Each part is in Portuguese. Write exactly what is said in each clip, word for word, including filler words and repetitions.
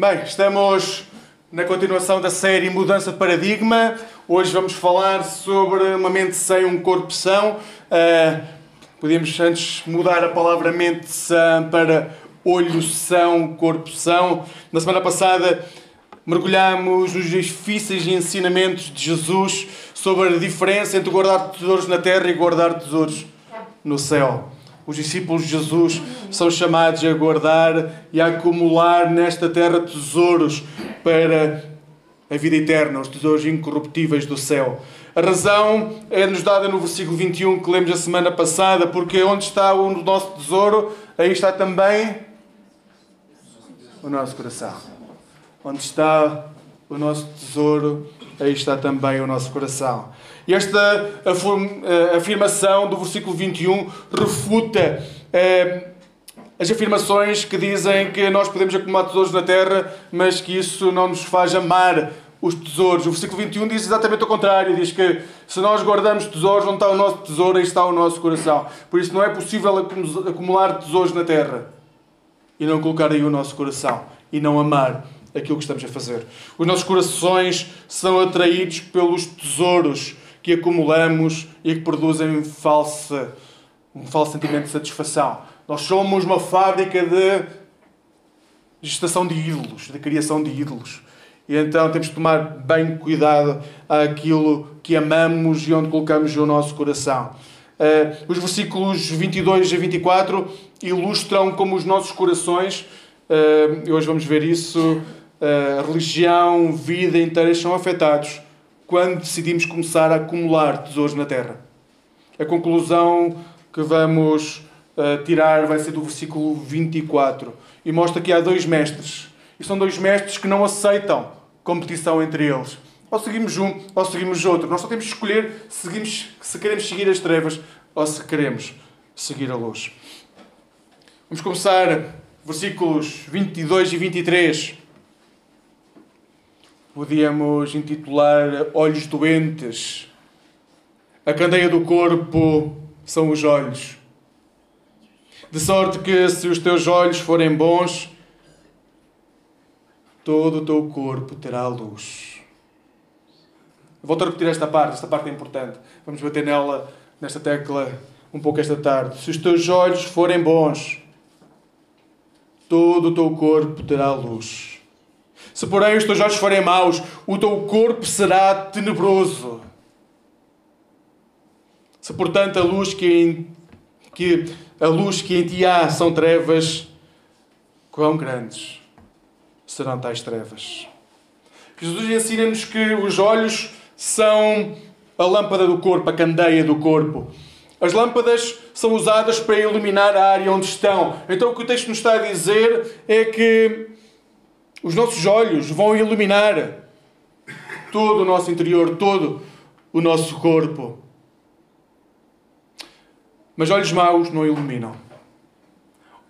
Bem, estamos na continuação da série Mudança de Paradigma. Hoje vamos falar sobre uma mente sã e um corpo são. Uh, podemos antes mudar a palavra mente sã para olho são, corpo são. Na semana passada mergulhámos nos difíceis ensinamentos de Jesus sobre a diferença entre guardar tesouros na terra e guardar tesouros no céu. Os discípulos de Jesus são chamados a guardar e a acumular nesta terra tesouros para a vida eterna, os tesouros incorruptíveis do céu. A razão é-nos dada no versículo vinte e um que lemos a semana passada, porque onde está o nosso tesouro, aí está também o nosso coração. Onde está o nosso tesouro, aí está também o nosso coração. Esta afirmação do versículo vinte e um refuta eh, as afirmações que dizem que nós podemos acumular tesouros na terra, mas que isso não nos faz amar os tesouros. O versículo vinte e um diz exatamente o contrário. Diz que se nós guardamos tesouros, onde está o nosso tesouro, aí está o nosso coração. Por isso não é possível acumular tesouros na terra e não colocar aí o nosso coração e não amar aquilo que estamos a fazer. Os nossos corações são atraídos pelos tesouros que acumulamos e que produzem falsa, um falso sentimento de satisfação. Nós somos uma fábrica de gestação de ídolos, de criação de ídolos. E então temos de tomar bem cuidado àquilo que amamos e onde colocamos o nosso coração. Uh, os versículos vinte e dois a vinte e quatro ilustram como os nossos corações, uh, hoje vamos ver isso, uh, religião, vida inteiras são afetados quando decidimos começar a acumular tesouros na terra. A conclusão que vamos uh, tirar vai ser do versículo vinte e quatro. E mostra que há dois mestres. E são dois mestres que não aceitam competição entre eles. Ou seguimos um, ou seguimos outro. Nós só temos de escolher seguimos, se queremos seguir as trevas ou se queremos seguir a luz. Vamos começar versículos vinte e dois e vinte e três. Podíamos intitular Olhos Doentes. A candeia do corpo são os olhos. De sorte que se os teus olhos forem bons, todo o teu corpo terá luz. Volto a repetir esta parte, esta parte é importante. Vamos bater nela, nesta tecla, um pouco esta tarde. Se os teus olhos forem bons, todo o teu corpo terá luz. Se, porém, os teus olhos forem maus, o teu corpo será tenebroso. Se, portanto, a luz que em, que, a luz que em ti há são trevas, quão grandes serão tais trevas? Jesus ensina-nos que os olhos são a lâmpada do corpo, a candeia do corpo. As lâmpadas são usadas para iluminar a área onde estão. Então, o que o texto nos está a dizer é que os nossos olhos vão iluminar todo o nosso interior, todo o nosso corpo. Mas olhos maus não iluminam.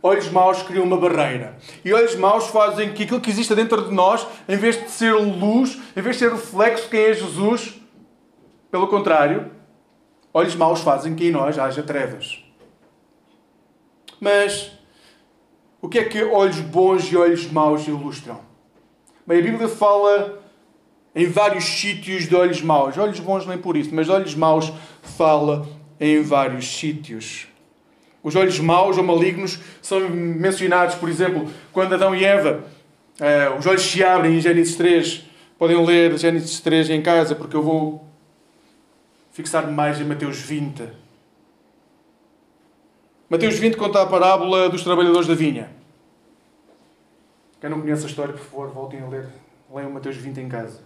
Olhos maus criam uma barreira. E olhos maus fazem que aquilo que existe dentro de nós, em vez de ser luz, em vez de ser reflexo de quem é Jesus, pelo contrário, olhos maus fazem que em nós haja trevas. Mas o que é que olhos bons e olhos maus ilustram? Bem, a Bíblia fala em vários sítios de olhos maus. Olhos bons nem por isso, mas olhos maus fala em vários sítios. Os olhos maus ou malignos são mencionados, por exemplo, quando Adão e Eva, eh, os olhos se abrem em Gênesis três. Podem ler Gênesis três em casa, porque eu vou fixar-me mais em Mateus vinte. Mateus vinte conta a parábola dos trabalhadores da vinha. Quem não conhece a história, por favor, voltem a ler. Leiam Mateus vinte em casa.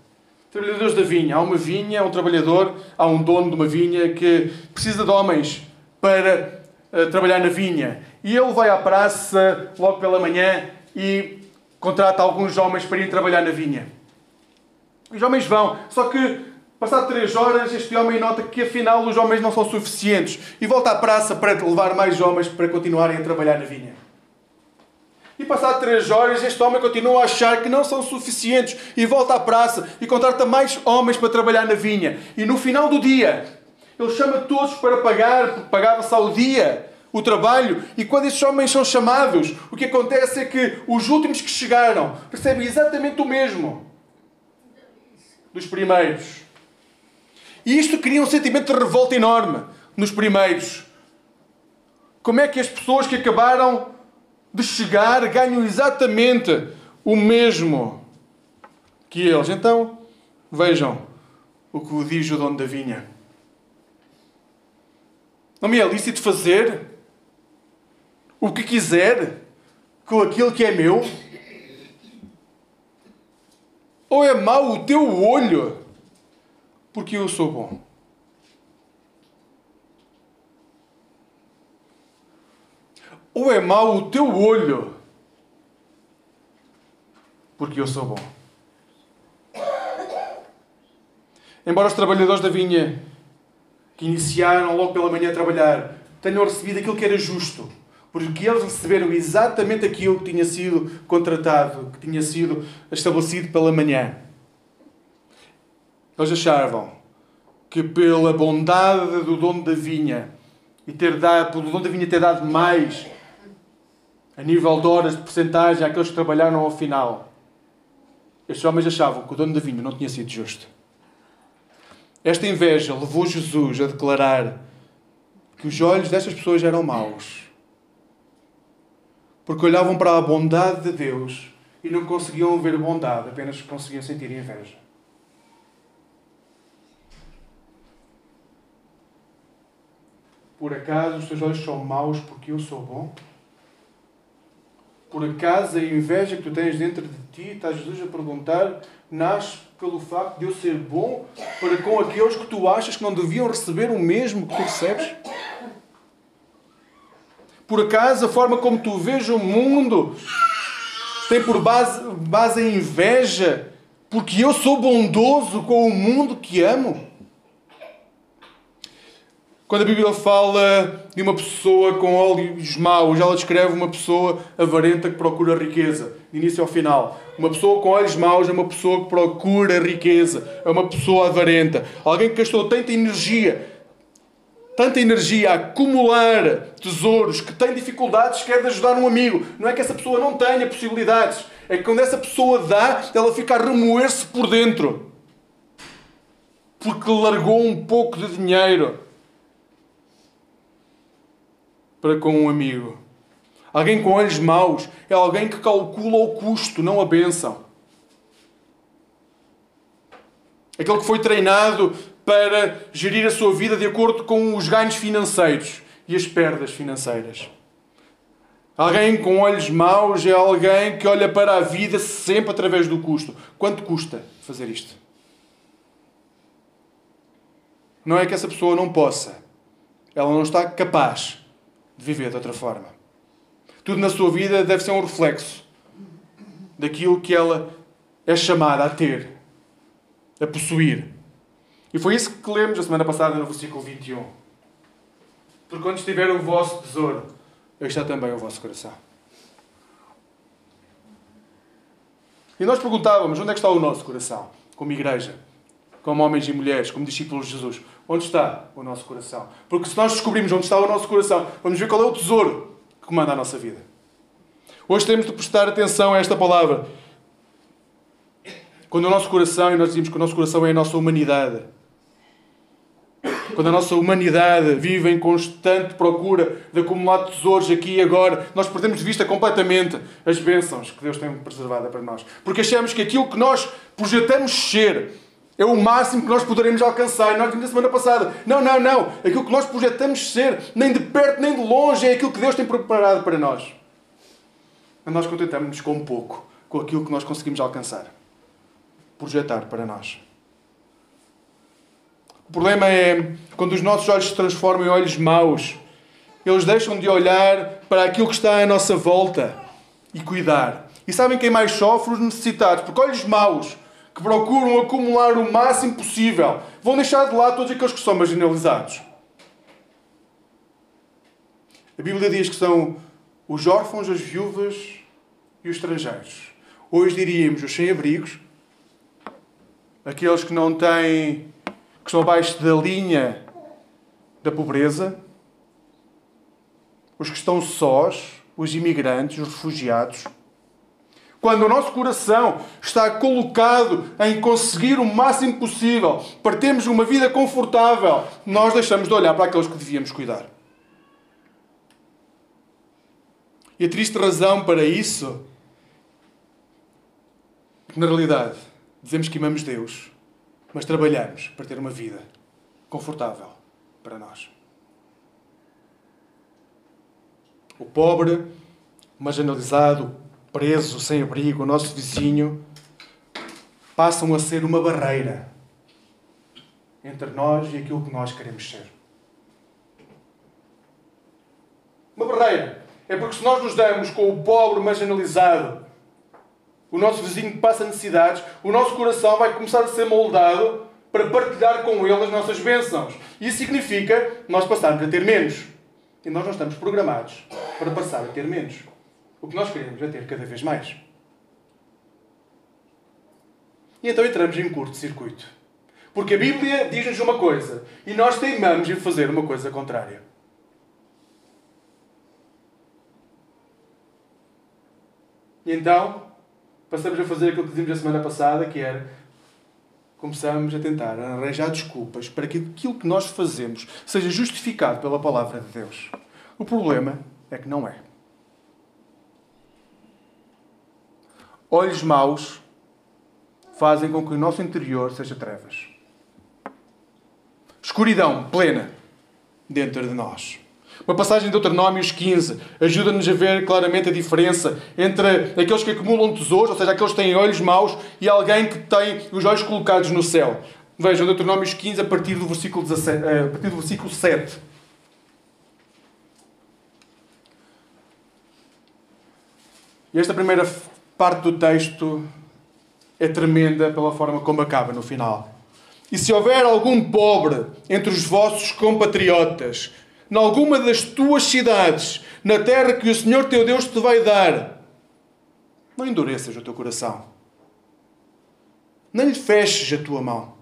Trabalhadores da vinha. Há uma vinha, há um trabalhador, há um dono de uma vinha que precisa de homens para uh, trabalhar na vinha. E ele vai à praça logo pela manhã e contrata alguns homens para ir trabalhar na vinha. Os homens vão, só que passado três horas, este homem nota que afinal os homens não são suficientes e volta à praça para levar mais homens para continuarem a trabalhar na vinha. E passado três horas, este homem continua a achar que não são suficientes e volta à praça e contrata mais homens para trabalhar na vinha. E no final do dia, ele chama todos para pagar, porque pagava-se ao dia o trabalho, e quando esses homens são chamados, o que acontece é que os últimos que chegaram percebem exatamente o mesmo dos primeiros. E isto cria um sentimento de revolta enorme nos primeiros. Como é que as pessoas que acabaram de chegar ganham exatamente o mesmo que eles? Então, vejam o que diz o dono da vinha. Não me é lícito fazer o que quiser com aquilo que é meu? Ou é mau o teu olho porque eu sou bom? Ou é mau o teu olho porque eu sou bom? Embora os trabalhadores da vinha que iniciaram logo pela manhã a trabalhar tenham recebido aquilo que era justo, porque eles receberam exatamente aquilo que tinha sido contratado, que tinha sido estabelecido pela manhã, eles achavam que pela bondade do dono da vinha e ter dado, pelo dono da vinha ter dado mais a nível de horas de porcentagem àqueles que trabalharam ao final, estes homens achavam que o dono da vinha não tinha sido justo. Esta inveja levou Jesus a declarar que os olhos destas pessoas eram maus, porque olhavam para a bondade de Deus e não conseguiam ver bondade, apenas conseguiam sentir inveja. Por acaso os teus olhos são maus porque eu sou bom? Por acaso a inveja que tu tens dentro de ti, está Jesus a perguntar, nasce pelo facto de eu ser bom para com aqueles que tu achas que não deviam receber o mesmo que tu recebes? Por acaso a forma como tu vês o mundo tem por base, base a inveja porque eu sou bondoso com o mundo que amo? Quando a Bíblia fala de uma pessoa com olhos maus, ela descreve uma pessoa avarenta que procura riqueza, de início ao final. Uma pessoa com olhos maus é uma pessoa que procura riqueza, é uma pessoa avarenta. Alguém que gastou tanta energia, tanta energia a acumular tesouros, que tem dificuldades, quer de ajudar um amigo. Não é que essa pessoa não tenha possibilidades, é que quando essa pessoa dá, ela fica a remoer-se por dentro, porque largou um pouco de dinheiro para com um amigo. Alguém com olhos maus é alguém que calcula o custo, não a bênção. Aquele que foi treinado para gerir a sua vida de acordo com os ganhos financeiros e as perdas financeiras. Alguém com olhos maus é alguém que olha para a vida sempre através do custo. Quanto custa fazer isto? Não é que essa pessoa não possa. Ela não está capaz de viver de outra forma. Tudo na sua vida deve ser um reflexo daquilo que ela é chamada a ter, a possuir. E foi isso que lemos a semana passada no versículo vinte e um. Porque onde estiver o vosso tesouro, aí está também o vosso coração. E nós perguntávamos, onde é que está o nosso coração? Como igreja, como homens e mulheres, como discípulos de Jesus, onde está o nosso coração? Porque se nós descobrimos onde está o nosso coração, vamos ver qual é o tesouro que comanda a nossa vida. Hoje temos de prestar atenção a esta palavra. Quando o nosso coração, e nós dizemos que o nosso coração é a nossa humanidade, quando a nossa humanidade vive em constante procura de acumular tesouros aqui e agora, nós perdemos de vista completamente as bênçãos que Deus tem preservada para nós. Porque achamos que aquilo que nós projetamos ser é o máximo que nós poderemos alcançar. E nós vimos na semana passada. Não, não, não. Aquilo que nós projetamos ser, nem de perto nem de longe, é aquilo que Deus tem preparado para nós. Mas nós contentamos-nos com pouco, com aquilo que nós conseguimos alcançar, projetar para nós. O problema é quando os nossos olhos se transformam em olhos maus, eles deixam de olhar para aquilo que está à nossa volta e cuidar. E sabem quem mais sofre? Os necessitados. Porque olhos maus que procuram acumular o máximo possível vão deixar de lado todos aqueles que são marginalizados. A Bíblia diz que são os órfãos, as viúvas e os estrangeiros. Hoje diríamos os sem-abrigos, aqueles que não têm, que estão abaixo da linha da pobreza, os que estão sós, os imigrantes, os refugiados. Quando o nosso coração está colocado em conseguir o máximo possível para termos uma vida confortável, nós deixamos de olhar para aqueles que devíamos cuidar. E a triste razão para isso, na realidade, dizemos que amamos Deus, mas trabalhamos para ter uma vida confortável para nós. O pobre, marginalizado, preso, sem abrigo, o nosso vizinho, passam a ser uma barreira entre nós e aquilo que nós queremos ser. Uma barreira. É porque se nós nos damos com o pobre marginalizado, o nosso vizinho que passa necessidades, o nosso coração vai começar a ser moldado para partilhar com ele as nossas bênçãos. Isso significa nós passarmos a ter menos. E nós não estamos programados para passar a ter menos. O que nós queremos é ter cada vez mais. E então entramos em curto-circuito. Porque a Bíblia diz-nos uma coisa e nós teimamos em fazer uma coisa contrária. E então, passamos a fazer aquilo que dizíamos a semana passada, que era, começamos a tentar arranjar desculpas para que aquilo que nós fazemos seja justificado pela palavra de Deus. O problema é que não é. Olhos maus fazem com que o nosso interior seja trevas. Escuridão plena dentro de nós. Uma passagem de Deuteronômio quinze ajuda-nos a ver claramente a diferença entre aqueles que acumulam tesouros, ou seja, aqueles que têm olhos maus, e alguém que tem os olhos colocados no céu. Vejam, Deuteronômio quinze a partir do versículo, dezassete, a partir do versículo sete. E esta primeira parte do texto é tremenda pela forma como acaba no final. E se houver algum pobre entre os vossos compatriotas, nalguma das tuas cidades, na terra que o Senhor teu Deus te vai dar, não endureças o teu coração, nem lhe feches a tua mão.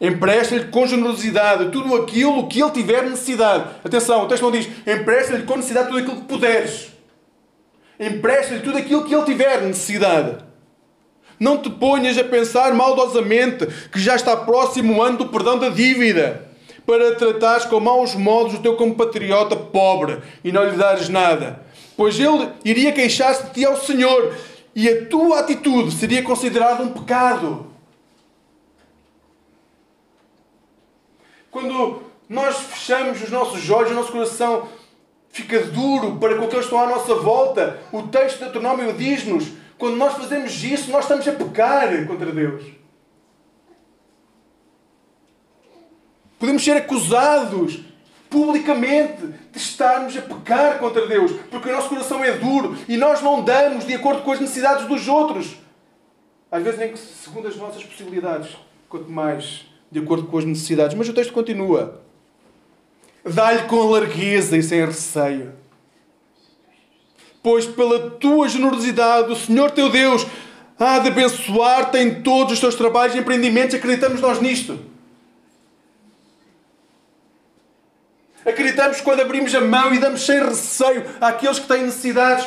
Empresta-lhe com generosidade tudo aquilo que ele tiver necessidade. Atenção, o texto não diz empresta-lhe com necessidade tudo aquilo que puderes. Empresta-lhe tudo aquilo que ele tiver necessidade. Não te ponhas a pensar maldosamente que já está próximo o ano do perdão da dívida, para tratares com maus modos o teu compatriota pobre e não lhe dares nada. Pois ele iria queixar-se de ti ao Senhor e a tua atitude seria considerada um pecado. Quando nós fechamos os nossos olhos, o nosso coração fica duro para com aqueles que estão à nossa volta. O texto de Deuteronômio diz-nos, quando nós fazemos isso, nós estamos a pecar contra Deus. Podemos ser acusados publicamente de estarmos a pecar contra Deus, porque o nosso coração é duro e nós não damos de acordo com as necessidades dos outros. Às vezes nem que segundo as nossas possibilidades, quanto mais de acordo com as necessidades. Mas o texto continua. Dá-lhe com largueza e sem receio. Pois pela tua generosidade, o Senhor teu Deus há de abençoar-te em todos os teus trabalhos e empreendimentos. Acreditamos nós nisto. Acreditamos quando abrimos a mão e damos sem receio àqueles que têm necessidades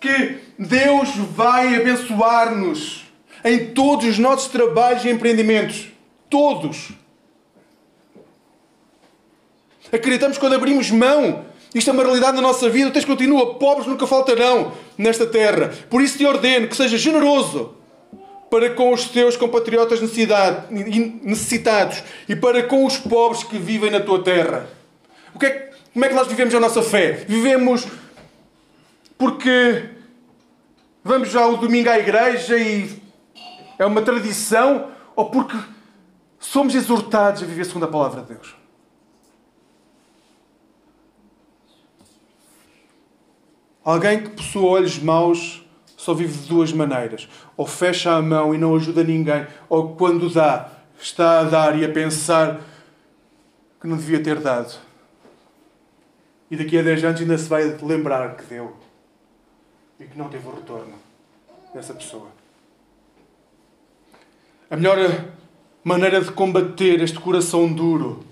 que Deus vai abençoar-nos em todos os nossos trabalhos e empreendimentos. Todos. Acreditamos quando abrimos mão. Isto é uma realidade da nossa vida. O texto continua. Pobres nunca faltarão nesta terra. Por isso te ordeno que seja generoso para com os teus compatriotas necessitados e para com os pobres que vivem na tua terra. O que é, como é que nós vivemos a nossa fé? Vivemos porque vamos ao domingo à igreja e é uma tradição, ou porque somos exortados a viver segundo a palavra de Deus? Alguém que possua olhos maus só vive de duas maneiras. Ou fecha a mão e não ajuda ninguém, ou quando dá, está a dar e a pensar que não devia ter dado. E daqui a dez anos ainda se vai lembrar que deu e que não teve o retorno dessa pessoa. A melhor maneira de combater este coração duro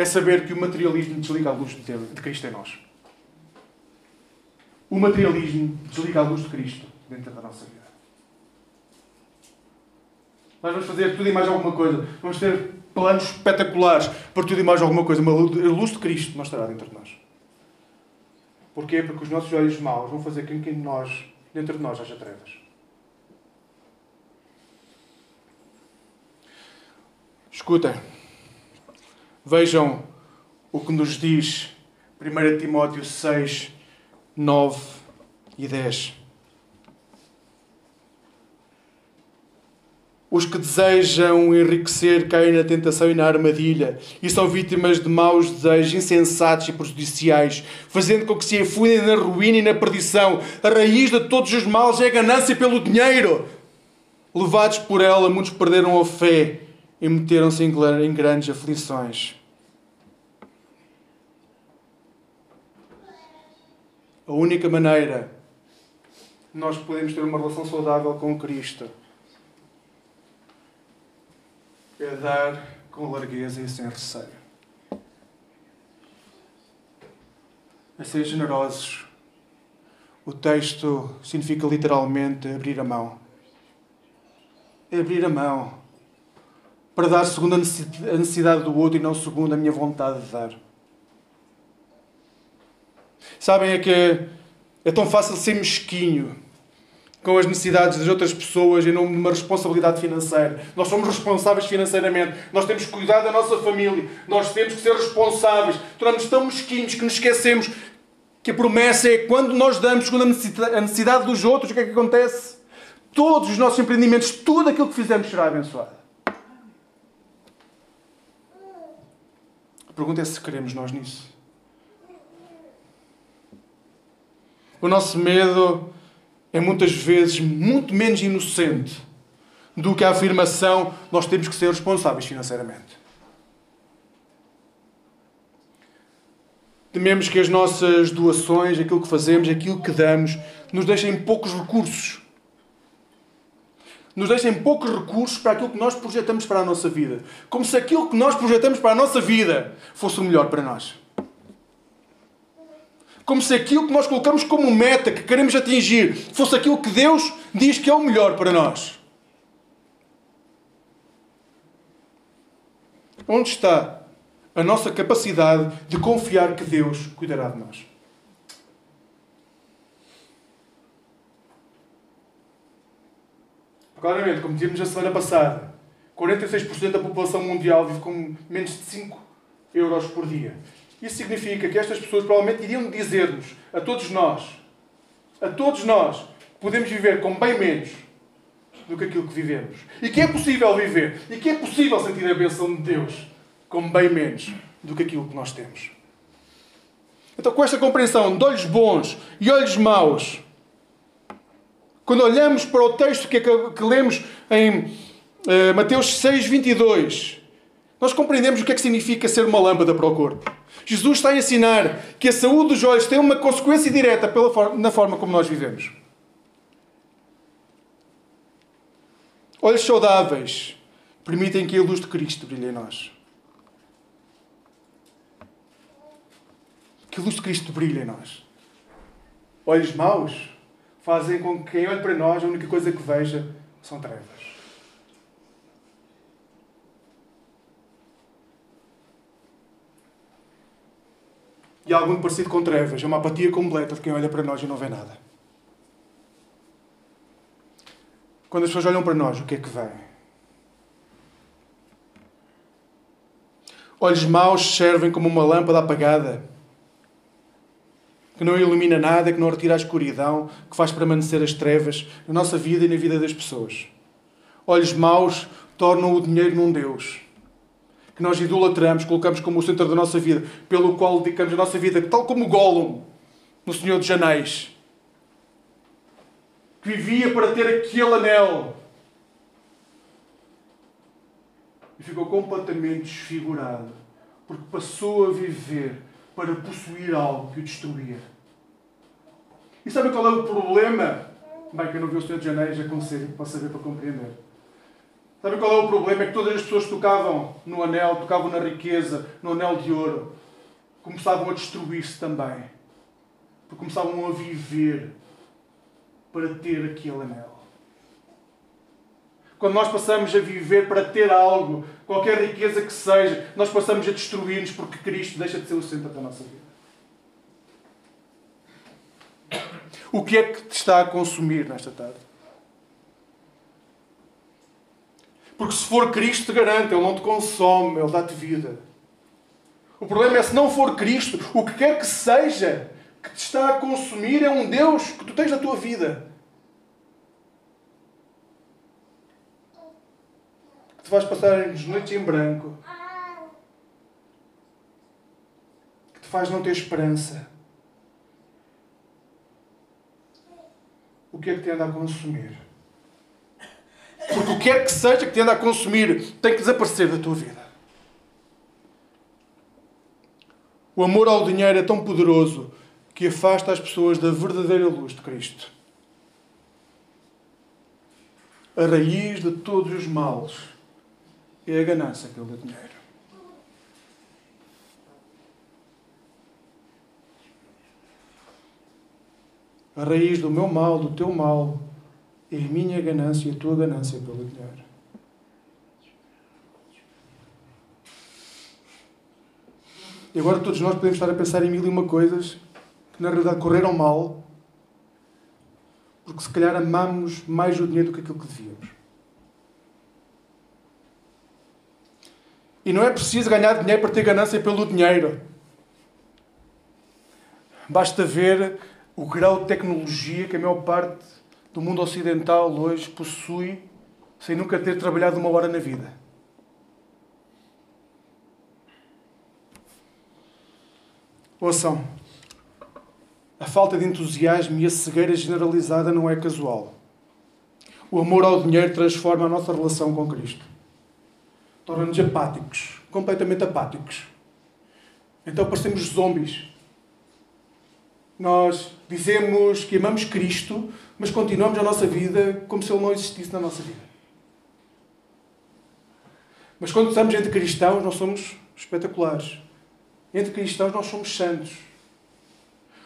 é saber que o materialismo desliga a luz de Cristo em nós. O materialismo desliga a luz de Cristo dentro da nossa vida. Nós vamos fazer tudo e mais alguma coisa. Vamos ter planos espetaculares para tudo e mais alguma coisa. Mas a luz de Cristo não estará dentro de nós. Porquê? Porque os nossos olhos maus vão fazer com que nós, dentro de nós haja trevas. Escutem. Vejam o que nos diz primeira de Timóteo seis, nove e dez. Os que desejam enriquecer caem na tentação e na armadilha e são vítimas de maus desejos insensatos e prejudiciais, fazendo com que se enfundem na ruína e na perdição. A raiz de todos os maus é a ganância pelo dinheiro. Levados por ela, muitos perderam a fé e meteram-se em grandes aflições. A única maneira de nós podermos ter uma relação saudável com Cristo é dar com largueza e sem receio. A ser generosos. O texto significa literalmente abrir a mão. É abrir a mão para dar segundo a necessidade do outro e não segundo a minha vontade de dar. Sabem, é que é tão fácil ser mesquinho com as necessidades das outras pessoas em nome de uma responsabilidade financeira. Nós somos responsáveis financeiramente. Nós temos que cuidar da nossa família. Nós temos que ser responsáveis. Tornamos tão mesquinhos que nos esquecemos que a promessa é que quando nós damos segundo a necessidade dos outros, o que é que acontece? Todos os nossos empreendimentos, tudo aquilo que fizermos será abençoado. A pergunta é se queremos nós nisso. O nosso medo é muitas vezes muito menos inocente do que a afirmação nós temos que ser responsáveis financeiramente. Tememos que as nossas doações, aquilo que fazemos, aquilo que damos, nos deixem poucos recursos. Nos deixem poucos recursos para aquilo que nós projetamos para a nossa vida. Como se aquilo que nós projetamos para a nossa vida fosse o melhor para nós. Como se aquilo que nós colocamos como meta, que queremos atingir, fosse aquilo que Deus diz que é o melhor para nós. Onde está a nossa capacidade de confiar que Deus cuidará de nós? Claramente, como dizíamos na semana passada, quarenta e seis por cento da população mundial vive com menos de cinco euros por dia. Isso significa que estas pessoas provavelmente iriam dizer-nos, a todos nós, a todos nós, que podemos viver com bem menos do que aquilo que vivemos. E que é possível viver, e que é possível sentir a bênção de Deus com bem menos do que aquilo que nós temos. Então, com esta compreensão de olhos bons e olhos maus, quando olhamos para o texto que, que lemos em uh, Mateus seis, vinte e dois... nós compreendemos o que é que significa ser uma lâmpada para o corpo. Jesus está a ensinar que a saúde dos olhos tem uma consequência direta pela forma, na forma como nós vivemos. Olhos saudáveis permitem que a luz de Cristo brilhe em nós. Que a luz de Cristo brilhe em nós. Olhos maus fazem com que quem olhe para nós, a única coisa que veja são trevas. E algo parecido com trevas. É uma apatia completa de quem olha para nós e não vê nada. Quando as pessoas olham para nós, o que é que vem? Olhos maus servem como uma lâmpada apagada, que não ilumina nada, que não retira a escuridão, que faz permanecer as trevas na nossa vida e na vida das pessoas. Olhos maus tornam o dinheiro num Deus que nós idolatramos, colocamos como o centro da nossa vida, pelo qual dedicamos a nossa vida, tal como Gollum, no Senhor dos Anéis, que vivia para ter aquele anel e ficou completamente desfigurado, porque passou a viver para possuir algo que o destruía. E sabe qual é o problema? Bem, quem não viu o Senhor dos Anéis, aconselho para saber, para compreender. Sabe qual é o problema? É que todas as pessoas que tocavam no anel, tocavam na riqueza, no anel de ouro, começavam a destruir-se também. Porque começavam a viver para ter aquele anel. Quando nós passamos a viver para ter algo, qualquer riqueza que seja, nós passamos a destruir-nos porque Cristo deixa de ser o centro da nossa vida. O que é que te está a consumir nesta tarde? Porque se for Cristo, te garanto, Ele não te consome, Ele dá-te vida. O problema é se não for Cristo, o que quer que seja que te está a consumir é um Deus que tu tens na tua vida. Que te vais passar as noites em branco. Que te faz não ter esperança. O que é que te anda a consumir? Porque o que quer que seja que te anda a consumir tem que desaparecer da tua vida. O amor ao dinheiro é tão poderoso que afasta as pessoas da verdadeira luz de Cristo. A raiz de todos os males é a ganância pelo dinheiro. A raiz do meu mal, do teu mal, é a minha ganância e a tua ganância pelo dinheiro. E agora todos nós podemos estar a pensar em mil e uma coisas que na realidade correram mal porque se calhar amamos mais o dinheiro do que aquilo que devíamos. E não é preciso ganhar dinheiro para ter ganância pelo dinheiro. Basta ver o grau de tecnologia que a maior parte do mundo ocidental hoje possui sem nunca ter trabalhado uma hora na vida. Ouçam, a falta de entusiasmo e a cegueira generalizada não é casual. O amor ao dinheiro transforma a nossa relação com Cristo. Torna-nos apáticos, completamente apáticos. Então parecemos zombies. Nós dizemos que amamos Cristo, mas continuamos a nossa vida como se Ele não existisse na nossa vida. Mas quando estamos entre cristãos, nós somos espetaculares. Entre cristãos, nós somos santos.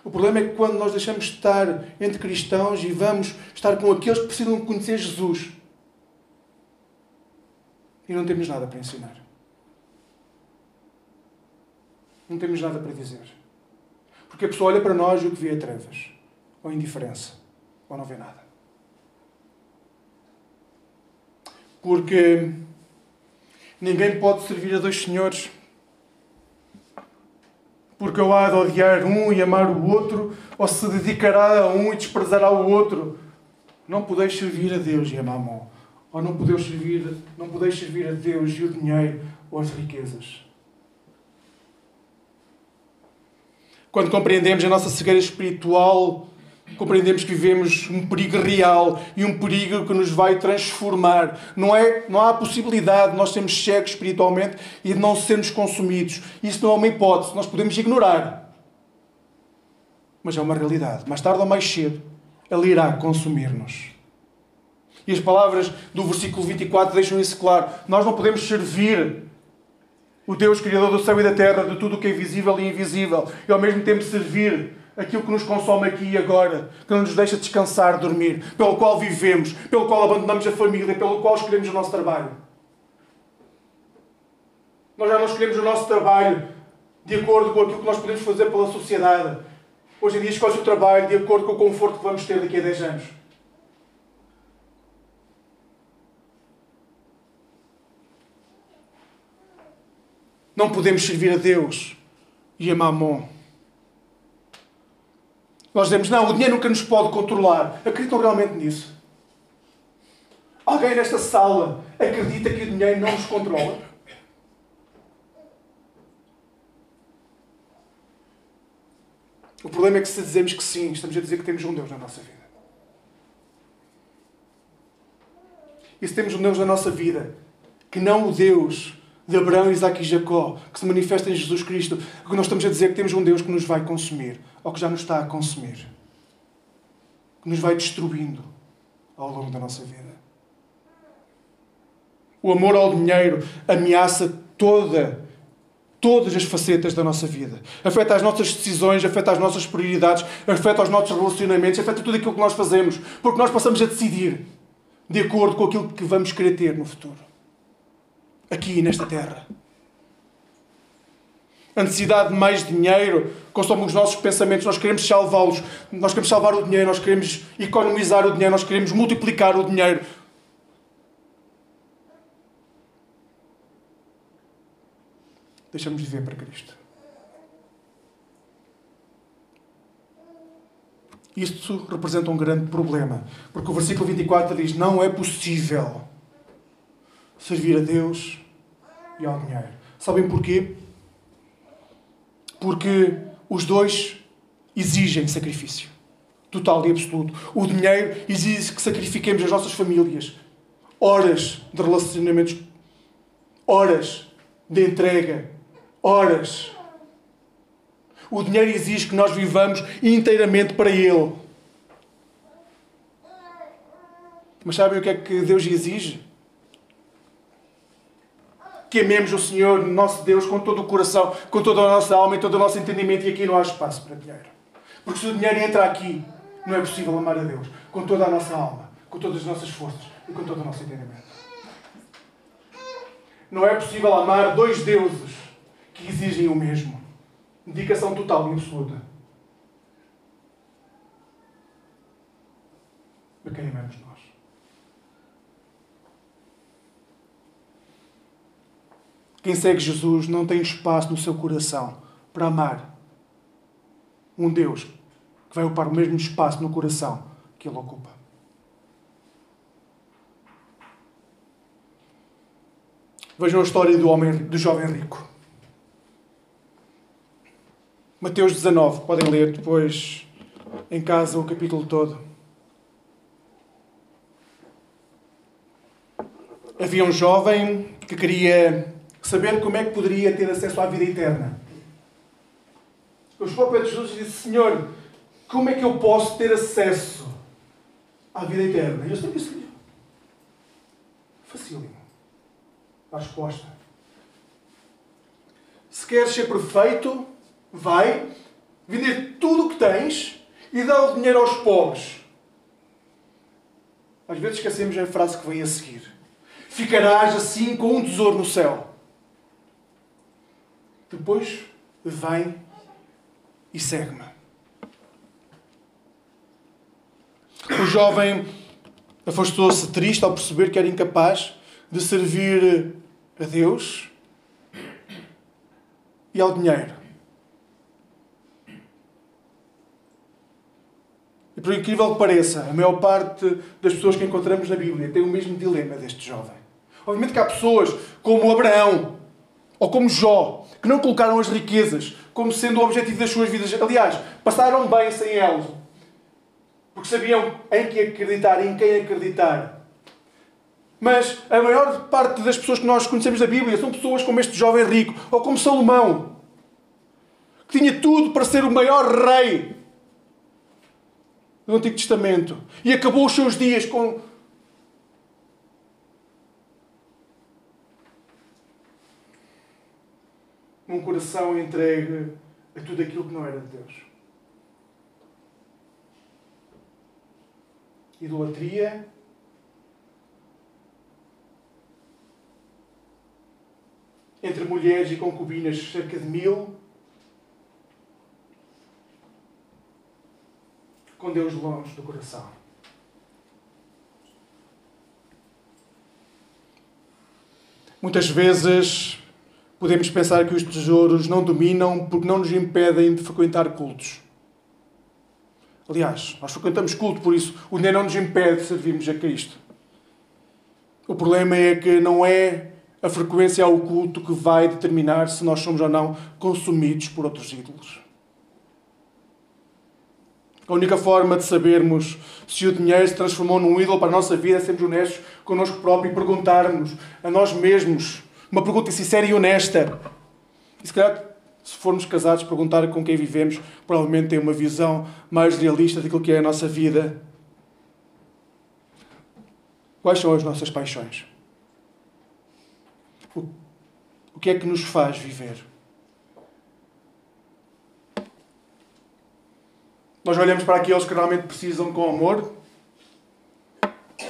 O problema é que quando nós deixamos de estar entre cristãos e vamos estar com aqueles que precisam conhecer Jesus, e não temos nada para ensinar. Não temos nada para dizer. Porque a pessoa olha para nós e o que vê é trevas, ou indiferença, ou não vê nada. Porque ninguém pode servir a dois senhores. Porque ou há de odiar um e amar o outro, ou se dedicará a um e desprezará o outro. Não podeis servir a Deus e a Mamon. Ou não podeis servir, não podeis servir a Deus e o dinheiro, ou as riquezas. Quando compreendemos a nossa cegueira espiritual, compreendemos que vivemos um perigo real e um perigo que nos vai transformar. Não é, não há possibilidade de nós sermos cegos espiritualmente e de não sermos consumidos. Isso não é uma hipótese, nós podemos ignorar. Mas é uma realidade. Mais tarde ou mais cedo, Ele irá consumir-nos. E as palavras do versículo vinte e quatro deixam isso claro. Nós não podemos servir o Deus Criador do céu e da terra, de tudo o que é visível e invisível, e ao mesmo tempo servir aquilo que nos consome aqui e agora, que não nos deixa descansar, dormir, pelo qual vivemos, pelo qual abandonamos a família, pelo qual escolhemos o nosso trabalho. Nós já não escolhemos o nosso trabalho de acordo com aquilo que nós podemos fazer pela sociedade. Hoje em dia escolhe o trabalho de acordo com o conforto que vamos ter daqui a dez anos. Não podemos servir a Deus e a Mamon. Nós dizemos, não, o dinheiro nunca nos pode controlar. Acreditam realmente nisso? Alguém nesta sala acredita que o dinheiro não nos controla? O problema é que se dizemos que sim, estamos a dizer que temos um Deus na nossa vida. E se temos um Deus na nossa vida, que não o Deus de Abraão, Isaac e Jacó, que se manifesta em Jesus Cristo, o que nós estamos a dizer é que temos um Deus que nos vai consumir, ou que já nos está a consumir, que nos vai destruindo ao longo da nossa vida. O amor ao dinheiro ameaça toda, todas as facetas da nossa vida. Afeta as nossas decisões, afeta as nossas prioridades, afeta os nossos relacionamentos, afeta tudo aquilo que nós fazemos, porque nós passamos a decidir de acordo com aquilo que vamos querer ter no futuro. Aqui, nesta terra. A necessidade de mais dinheiro consome os nossos pensamentos. Nós queremos salvá-los. Nós queremos salvar o dinheiro. Nós queremos economizar o dinheiro. Nós queremos multiplicar o dinheiro. Deixamos de viver para Cristo. Isto representa um grande problema. Porque o versículo vinte e quatro diz: não é possível servir a Deus e ao dinheiro. Sabem porquê? Porque os dois exigem sacrifício. Total e absoluto. O dinheiro exige que sacrifiquemos as nossas famílias. Horas de relacionamentos. Horas de entrega. Horas. O dinheiro exige que nós vivamos inteiramente para Ele. Mas sabem o que é que Deus exige? Que amemos o Senhor, nosso Deus, com todo o coração, com toda a nossa alma e todo o nosso entendimento. E aqui não há espaço para dinheiro. Porque se o dinheiro entra aqui, não é possível amar a Deus com toda a nossa alma, com todas as nossas forças e com todo o nosso entendimento. Não é possível amar dois deuses que exigem o mesmo. Dedicação total e absoluta. A quem amamos nós? Quem segue Jesus não tem espaço no seu coração para amar um Deus que vai ocupar o mesmo espaço no coração que Ele ocupa. Vejam a história do, homem, do jovem rico. Mateus dezanove, podem ler depois em casa o capítulo todo. Havia um jovem que queria saber como é que poderia ter acesso à vida eterna. Eu chegou ao pé de Jesus e disse: Senhor, como é que eu posso ter acesso à vida eterna? E eu disse-lhe: facílimo. A resposta: se queres ser perfeito, vai vender tudo o que tens e dá o dinheiro aos pobres. Às vezes esquecemos a frase que vem a seguir: ficarás assim com um tesouro no céu. Depois vem e segue-me. O jovem afastou-se triste ao perceber que era incapaz de servir a Deus e ao dinheiro. E por incrível que pareça, a maior parte das pessoas que encontramos na Bíblia tem o mesmo dilema deste jovem. Obviamente que há pessoas como Abraão ou como Jó que não colocaram as riquezas como sendo o objetivo das suas vidas. Aliás, passaram bem sem elas, porque sabiam em que acreditar, em quem acreditar. Mas a maior parte das pessoas que nós conhecemos da Bíblia são pessoas como este jovem rico ou como Salomão, que tinha tudo para ser o maior rei do Antigo Testamento, e acabou os seus dias com um coração entregue a tudo aquilo que não era de Deus. Idolatria, entre mulheres e concubinas, cerca de mil. Com Deus longe do coração. Muitas vezes podemos pensar que os tesouros não dominam porque não nos impedem de frequentar cultos. Aliás, nós frequentamos culto, por isso o dinheiro não nos impede de servirmos a Cristo. O problema é que não é a frequência ao culto que vai determinar se nós somos ou não consumidos por outros ídolos. A única forma de sabermos se o dinheiro se transformou num ídolo para a nossa vida é sermos honestos connosco próprios e perguntarmos a nós mesmos uma pergunta sincera e honesta. E se calhar, se formos casados, perguntar com quem vivemos, provavelmente tem uma visão mais realista daquilo que é a nossa vida. Quais são as nossas paixões? que é que nos faz viver? Nós olhamos para aqueles que realmente precisam com amor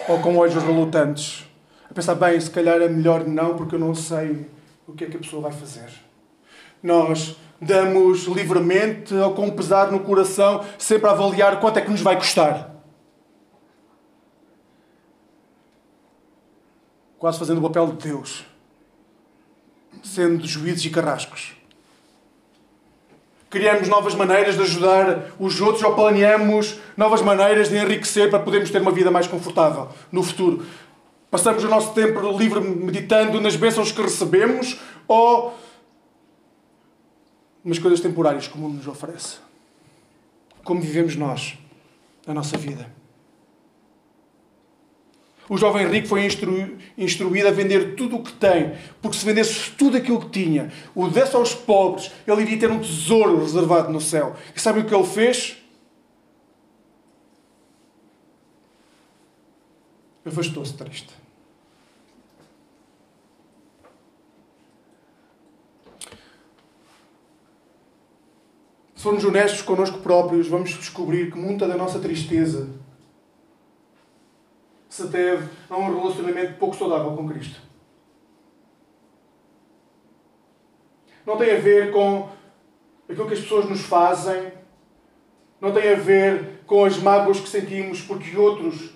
ou com olhos relutantes. A pensar, bem, se calhar é melhor não, porque eu não sei o que é que a pessoa vai fazer. Nós damos livremente ou com pesar no coração, sempre a avaliar quanto é que nos vai custar. Quase fazendo o papel de Deus. Sendo juízes e carrascos. Criamos novas maneiras de ajudar os outros ou planeamos novas maneiras de enriquecer para podermos ter uma vida mais confortável no futuro. Passamos o nosso tempo livre meditando nas bênçãos que recebemos ou nas coisas temporárias que o mundo nos oferece. Como vivemos nós a nossa vida? O jovem rico foi instru... instruído a vender tudo o que tem, porque se vendesse tudo aquilo que tinha, o desse aos pobres, ele iria ter um tesouro reservado no céu. E sabe o que ele fez? Afastou-se triste. Se formos honestos connosco próprios, vamos descobrir que muita da nossa tristeza se deve a um relacionamento pouco saudável com Cristo. Não tem a ver com aquilo que as pessoas nos fazem, não tem a ver com as mágoas que sentimos porque outros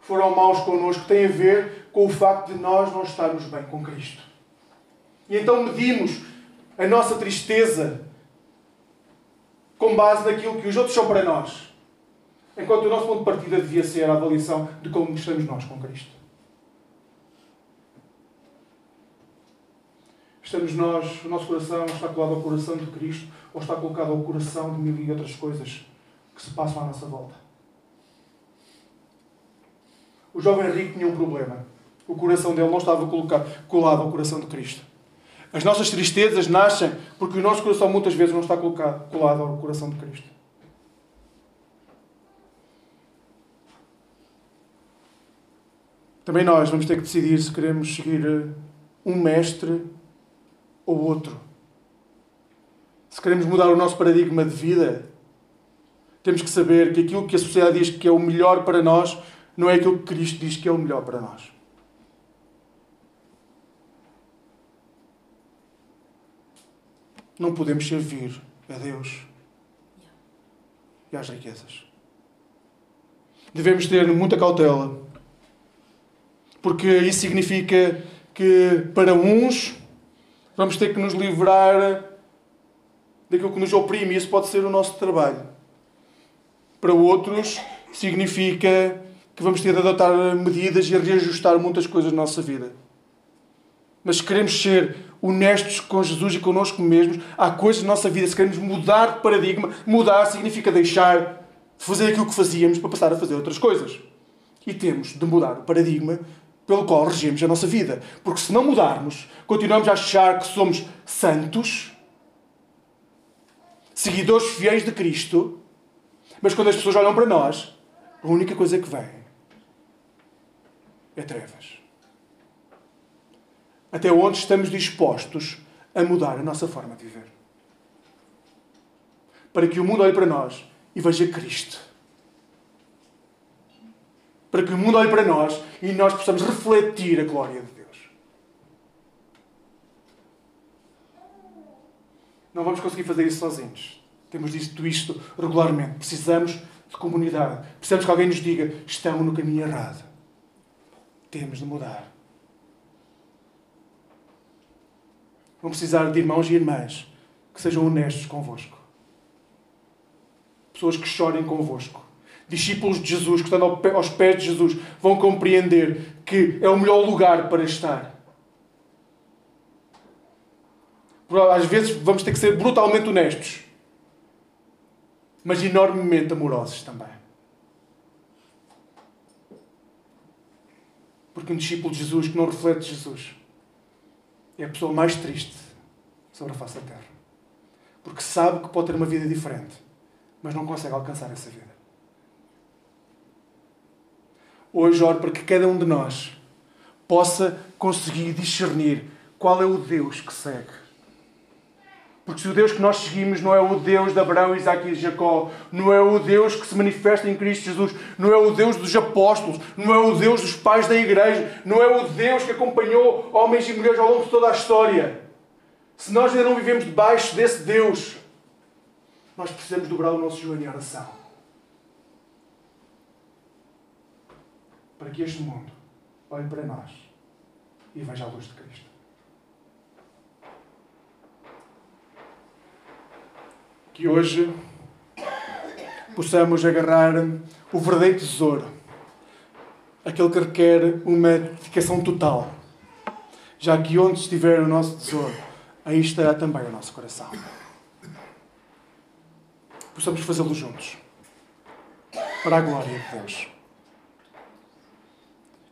foram maus connosco, tem a ver com o facto de nós não estarmos bem com Cristo. E então medimos a nossa tristeza com base naquilo que os outros são para nós. Enquanto o nosso ponto de partida devia ser a avaliação de como estamos nós com Cristo. Estamos nós, o nosso coração está colado ao coração de Cristo ou está colocado ao coração de mil e outras coisas que se passam à nossa volta. O jovem rico tinha um problema. O coração dele não estava colocado, colado ao coração de Cristo. As nossas tristezas nascem porque o nosso coração muitas vezes não está colocado, colado ao coração de Cristo. Também nós vamos ter que decidir se queremos seguir um mestre ou outro. Se queremos mudar o nosso paradigma de vida, temos que saber que aquilo que a sociedade diz que é o melhor para nós não é aquilo que Cristo diz que é o melhor para nós. Não podemos servir a Deus e às riquezas. Devemos ter muita cautela. Porque isso significa que, para uns, vamos ter que nos livrar daquilo que nos oprime. E isso pode ser o nosso trabalho. Para outros, significa que vamos ter de adotar medidas e reajustar muitas coisas na nossa vida. Mas se queremos ser honestos com Jesus e connosco mesmos, há coisas na nossa vida. Se queremos mudar de paradigma, mudar significa deixar de fazer aquilo que fazíamos para passar a fazer outras coisas. E temos de mudar o paradigma pelo qual regemos a nossa vida. Porque se não mudarmos, continuamos a achar que somos santos, seguidores fiéis de Cristo, mas quando as pessoas olham para nós, a única coisa que vem é trevas. Até onde estamos dispostos a mudar a nossa forma de viver? Para que o mundo olhe para nós e veja Cristo. Para que o mundo olhe para nós e nós possamos refletir a glória de Deus. Não vamos conseguir fazer isso sozinhos. Temos dito isto regularmente. Precisamos de comunidade. Precisamos que alguém nos diga, estão no caminho errado. Temos de mudar. Vão precisar de irmãos e irmãs que sejam honestos convosco. Pessoas que chorem convosco. Discípulos de Jesus, que estão aos pés de Jesus, vão compreender que é o melhor lugar para estar. Às vezes vamos ter que ser brutalmente honestos, mas enormemente amorosos também. Porque um discípulo de Jesus que não reflete Jesus é a pessoa mais triste sobre a face da terra. Porque sabe que pode ter uma vida diferente, mas não consegue alcançar essa vida. Hoje oro para que cada um de nós possa conseguir discernir qual é o Deus que segue. Porque se o Deus que nós seguimos não é o Deus de Abraão, Isaac e Jacó, não é o Deus que se manifesta em Cristo Jesus, não é o Deus dos apóstolos, não é o Deus dos pais da igreja, não é o Deus que acompanhou homens e mulheres ao longo de toda a história. Se nós ainda não vivemos debaixo desse Deus, nós precisamos dobrar o nosso joelho em oração. Para que este mundo olhe para nós e veja a luz de Cristo. Que hoje possamos agarrar o verdadeiro tesouro, aquele que requer uma dedicação total, já que onde estiver o nosso tesouro, aí estará também o nosso coração. Possamos fazê-lo juntos, para a glória de Deus.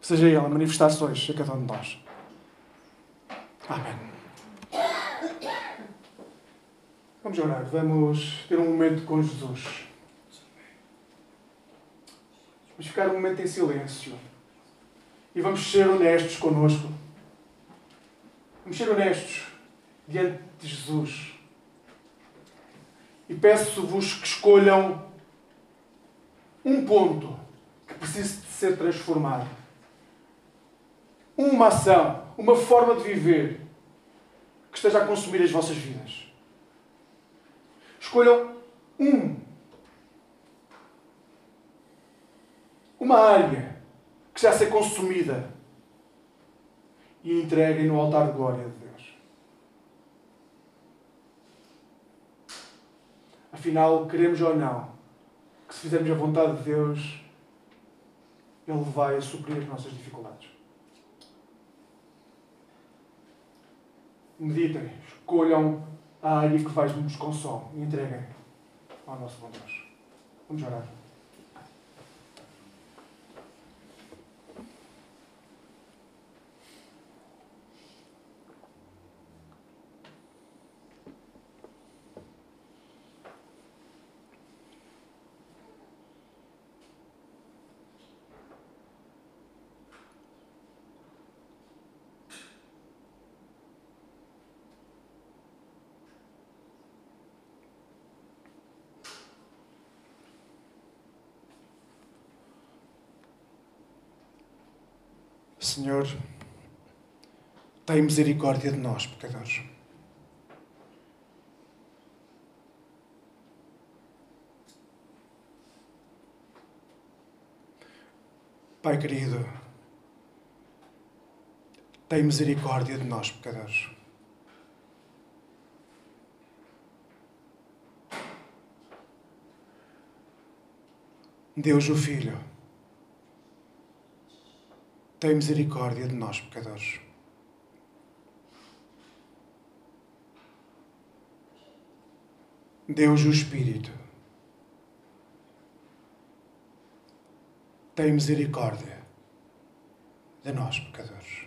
Seja ela manifestar-se hoje a cada um de nós. Amém. Vamos orar, vamos ter um momento com Jesus. Vamos ficar um momento em silêncio. E vamos ser honestos connosco. Vamos ser honestos diante de Jesus. E peço-vos que escolham um ponto que precise de ser transformado. Uma ação, uma forma de viver que esteja a consumir as vossas vidas. Escolham um, uma área que já seja consumida e entreguem no altar de glória de Deus. Afinal, queremos ou não, que se fizermos a vontade de Deus, Ele vai suprir as nossas dificuldades. Meditem, escolham a área que vais nos consome e entreguem ao nosso bom Deus. Vamos orar. Senhor, tem misericórdia de nós, pecadores. Pai querido, tem misericórdia de nós, pecadores. Deus, o Filho, tem misericórdia de nós, pecadores. Deus, o Espírito, tem misericórdia de nós, pecadores.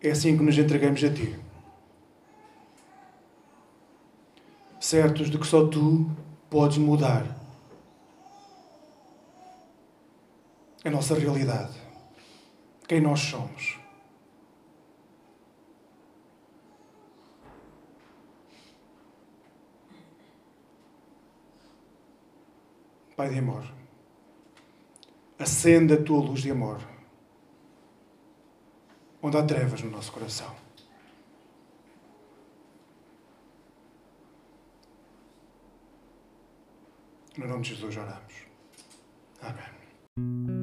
É assim que nos entregamos a Ti, certos de que só Tu podes mudar a nossa realidade, quem nós somos. Pai de amor, acende a tua luz de amor onde há trevas no nosso coração. No nome de Jesus oramos. Amém.